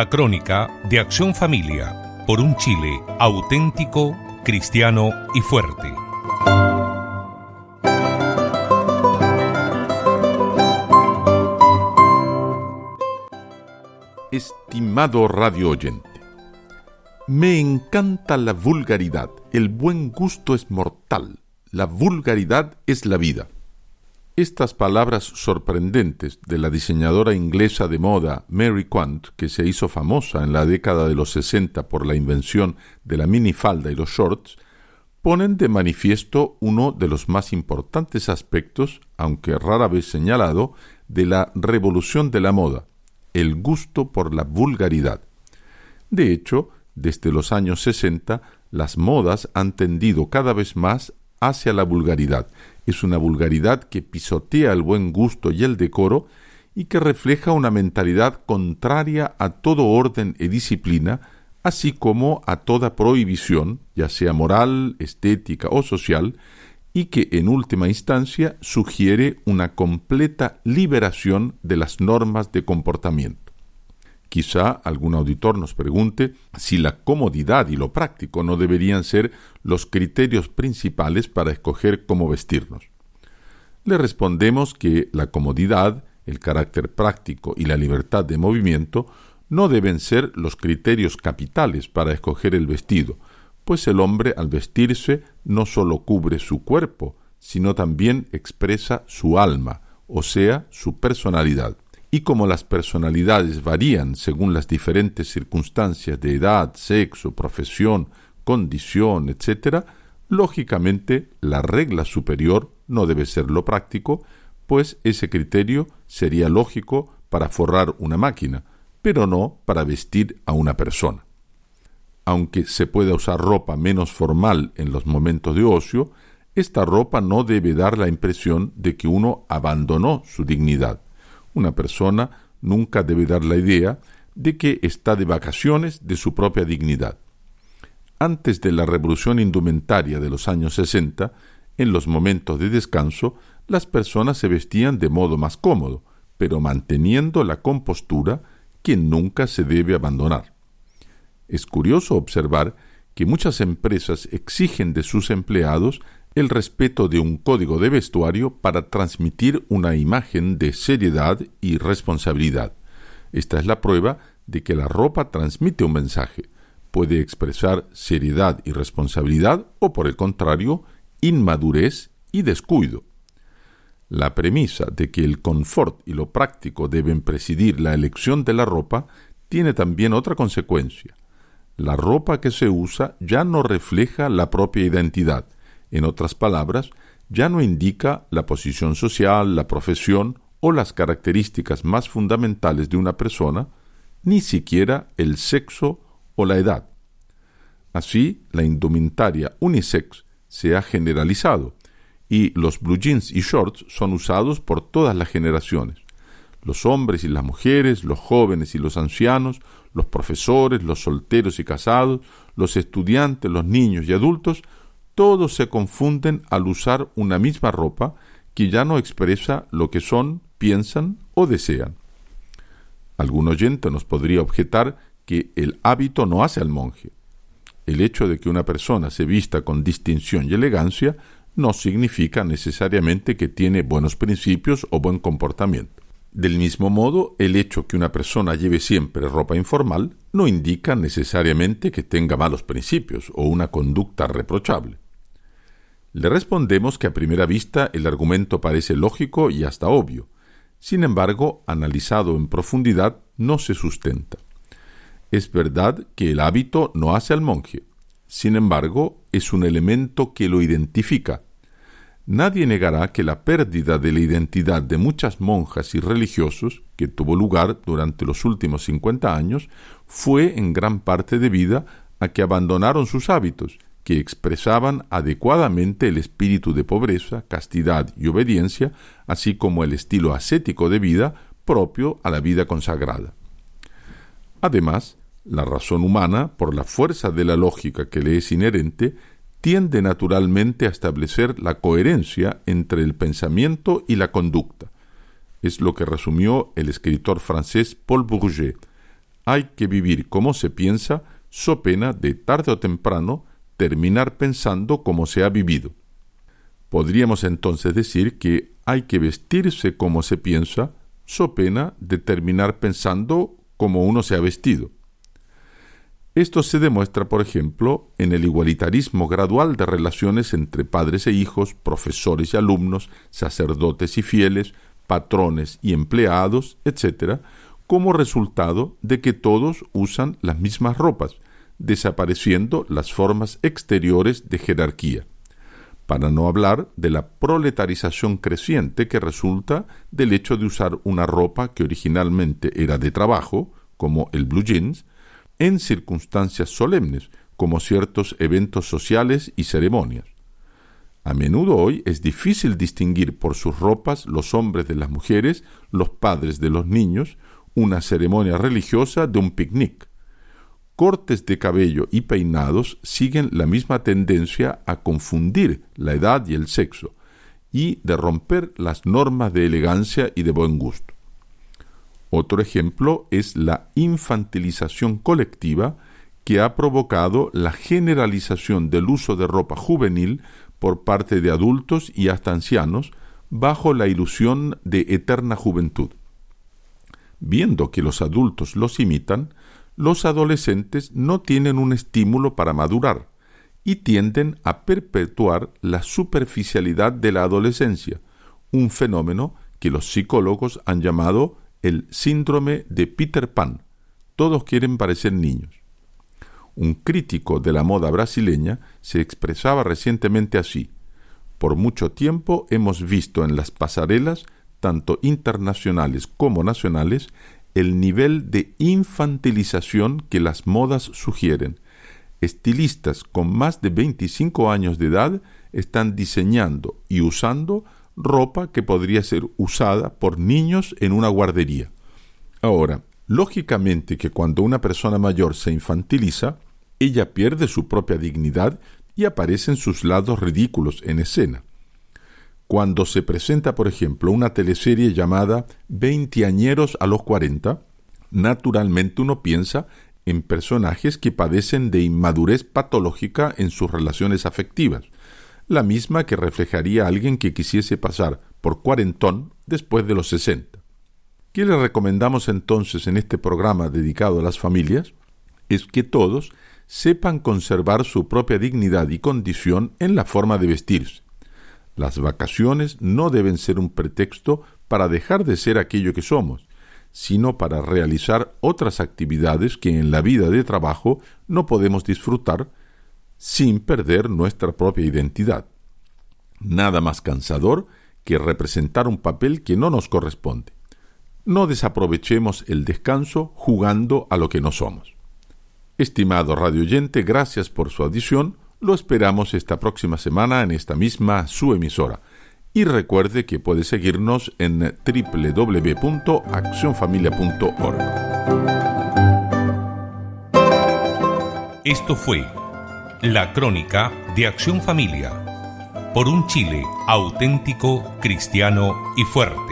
la crónica de Acción Familia por un Chile auténtico, cristiano y fuerte. Estimado radio oyente, me encanta la vulgaridad, el buen gusto es mortal, la vulgaridad es la vida. Estas palabras sorprendentes de la diseñadora inglesa de moda Mary Quant, que se hizo famosa en la década de los 60 por la invención de la minifalda y los shorts, ponen de manifiesto uno de los más importantes aspectos, aunque rara vez señalado, de la revolución de la moda, el gusto por la vulgaridad. De hecho, desde los años 60, las modas han tendido cada vez más hacia la vulgaridad. Es una vulgaridad que pisotea el buen gusto y el decoro y que refleja una mentalidad contraria a todo orden y disciplina, así como a toda prohibición, ya sea moral, estética o social, y que en última instancia sugiere una completa liberación de las normas de comportamiento. Quizá algún auditor nos pregunte si la comodidad y lo práctico no deberían ser los criterios principales para escoger cómo vestirnos. Le respondemos que la comodidad, el carácter práctico y la libertad de movimiento no deben ser los criterios capitales para escoger el vestido, pues el hombre al vestirse no solo cubre su cuerpo, sino también expresa su alma, o sea, su personalidad. Y como las personalidades varían según las diferentes circunstancias de edad, sexo, profesión, condición, etc., lógicamente la regla superior no debe ser lo práctico, pues ese criterio sería lógico para forrar una máquina, pero no para vestir a una persona. Aunque se pueda usar ropa menos formal en los momentos de ocio, esta ropa no debe dar la impresión de que uno abandonó su dignidad. Una persona nunca debe dar la idea de que está de vacaciones de su propia dignidad. Antes de la revolución indumentaria de los años 60, en los momentos de descanso, las personas se vestían de modo más cómodo, pero manteniendo la compostura que nunca se debe abandonar. Es curioso observar que muchas empresas exigen de sus empleados el respeto de un código de vestuario para transmitir una imagen de seriedad y responsabilidad. Esta es la prueba de que la ropa transmite un mensaje. Puede expresar seriedad y responsabilidad o, por el contrario, inmadurez y descuido. La premisa de que el confort y lo práctico deben presidir la elección de la ropa tiene también otra consecuencia. La ropa que se usa ya no refleja la propia identidad. En otras palabras, ya no indica la posición social, la profesión o las características más fundamentales de una persona, ni siquiera el sexo o la edad. Así, la indumentaria unisex se ha generalizado y los blue jeans y shorts son usados por todas las generaciones. Los hombres y las mujeres, los jóvenes y los ancianos, los profesores, los solteros y casados, los estudiantes, los niños y adultos, todos se confunden al usar una misma ropa que ya no expresa lo que son, piensan o desean. Algún oyente nos podría objetar que el hábito no hace al monje. El hecho de que una persona se vista con distinción y elegancia no significa necesariamente que tiene buenos principios o buen comportamiento. Del mismo modo, el hecho que una persona lleve siempre ropa informal no indica necesariamente que tenga malos principios o una conducta reprochable. Le respondemos que a primera vista el argumento parece lógico y hasta obvio. Sin embargo, analizado en profundidad, no se sustenta. Es verdad que el hábito no hace al monje. Sin embargo, es un elemento que lo identifica. Nadie negará que la pérdida de la identidad de muchas monjas y religiosos que tuvo lugar durante los últimos 50 años fue en gran parte debida a que abandonaron sus hábitos, que expresaban adecuadamente el espíritu de pobreza, castidad y obediencia, así como el estilo ascético de vida propio a la vida consagrada. Además, la razón humana, por la fuerza de la lógica que le es inherente, tiende naturalmente a establecer la coherencia entre el pensamiento y la conducta. Es lo que resumió el escritor francés Paul Bourget. hay que vivir como se piensa, so pena de tarde o temprano terminar pensando como se ha vivido. Podríamos entonces decir que hay que vestirse como se piensa, so pena de terminar pensando como uno se ha vestido. Esto se demuestra, por ejemplo, en el igualitarismo gradual de relaciones entre padres e hijos, profesores y alumnos, sacerdotes y fieles, patrones y empleados, etc., como resultado de que todos usan las mismas ropas, desapareciendo las formas exteriores de jerarquía, para no hablar de la proletarización creciente que resulta del hecho de usar una ropa que originalmente era de trabajo, como el blue jeans, en circunstancias solemnes, como ciertos eventos sociales y ceremonias. A menudo hoy es difícil distinguir por sus ropas los hombres de las mujeres, los padres de los niños, una ceremonia religiosa de un picnic. Cortes de cabello y peinados siguen la misma tendencia a confundir la edad y el sexo, y de romper las normas de elegancia y de buen gusto. Otro ejemplo es la infantilización colectiva que ha provocado la generalización del uso de ropa juvenil por parte de adultos y hasta ancianos bajo la ilusión de eterna juventud. Viendo que los adultos los imitan, los adolescentes no tienen un estímulo para madurar y tienden a perpetuar la superficialidad de la adolescencia, un fenómeno que los psicólogos han llamado el síndrome de Peter Pan. Todos quieren parecer niños. Un crítico de la moda brasileña se expresaba recientemente así: por mucho tiempo hemos visto en las pasarelas, tanto internacionales como nacionales, el nivel de infantilización que las modas sugieren. Estilistas con más de 25 años de edad están diseñando y usando ropa que podría ser usada por niños en una guardería. Ahora, lógicamente que cuando una persona mayor se infantiliza, ella pierde su propia dignidad y aparecen sus lados ridículos en escena. Cuando se presenta, por ejemplo, una teleserie llamada Veinteañeros a los 40, naturalmente uno piensa en personajes que padecen de inmadurez patológica en sus relaciones afectivas, la misma que reflejaría a alguien que quisiese pasar por cuarentón después de los 60. ¿Qué le recomendamos entonces en este programa dedicado a las familias? Es que todos sepan conservar su propia dignidad y condición en la forma de vestirse. Las vacaciones no deben ser un pretexto para dejar de ser aquello que somos, sino para realizar otras actividades que en la vida de trabajo no podemos disfrutar, sin perder nuestra propia identidad. Nada más cansador que representar un papel que no nos corresponde. No desaprovechemos el descanso jugando a lo que no somos. Estimado radioyente, gracias por su audición. Lo esperamos esta próxima semana en esta misma su emisora. Y recuerde que puede seguirnos en www.accionfamilia.org. Esto fue La Crónica de Acción Familia, por un Chile auténtico, cristiano y fuerte.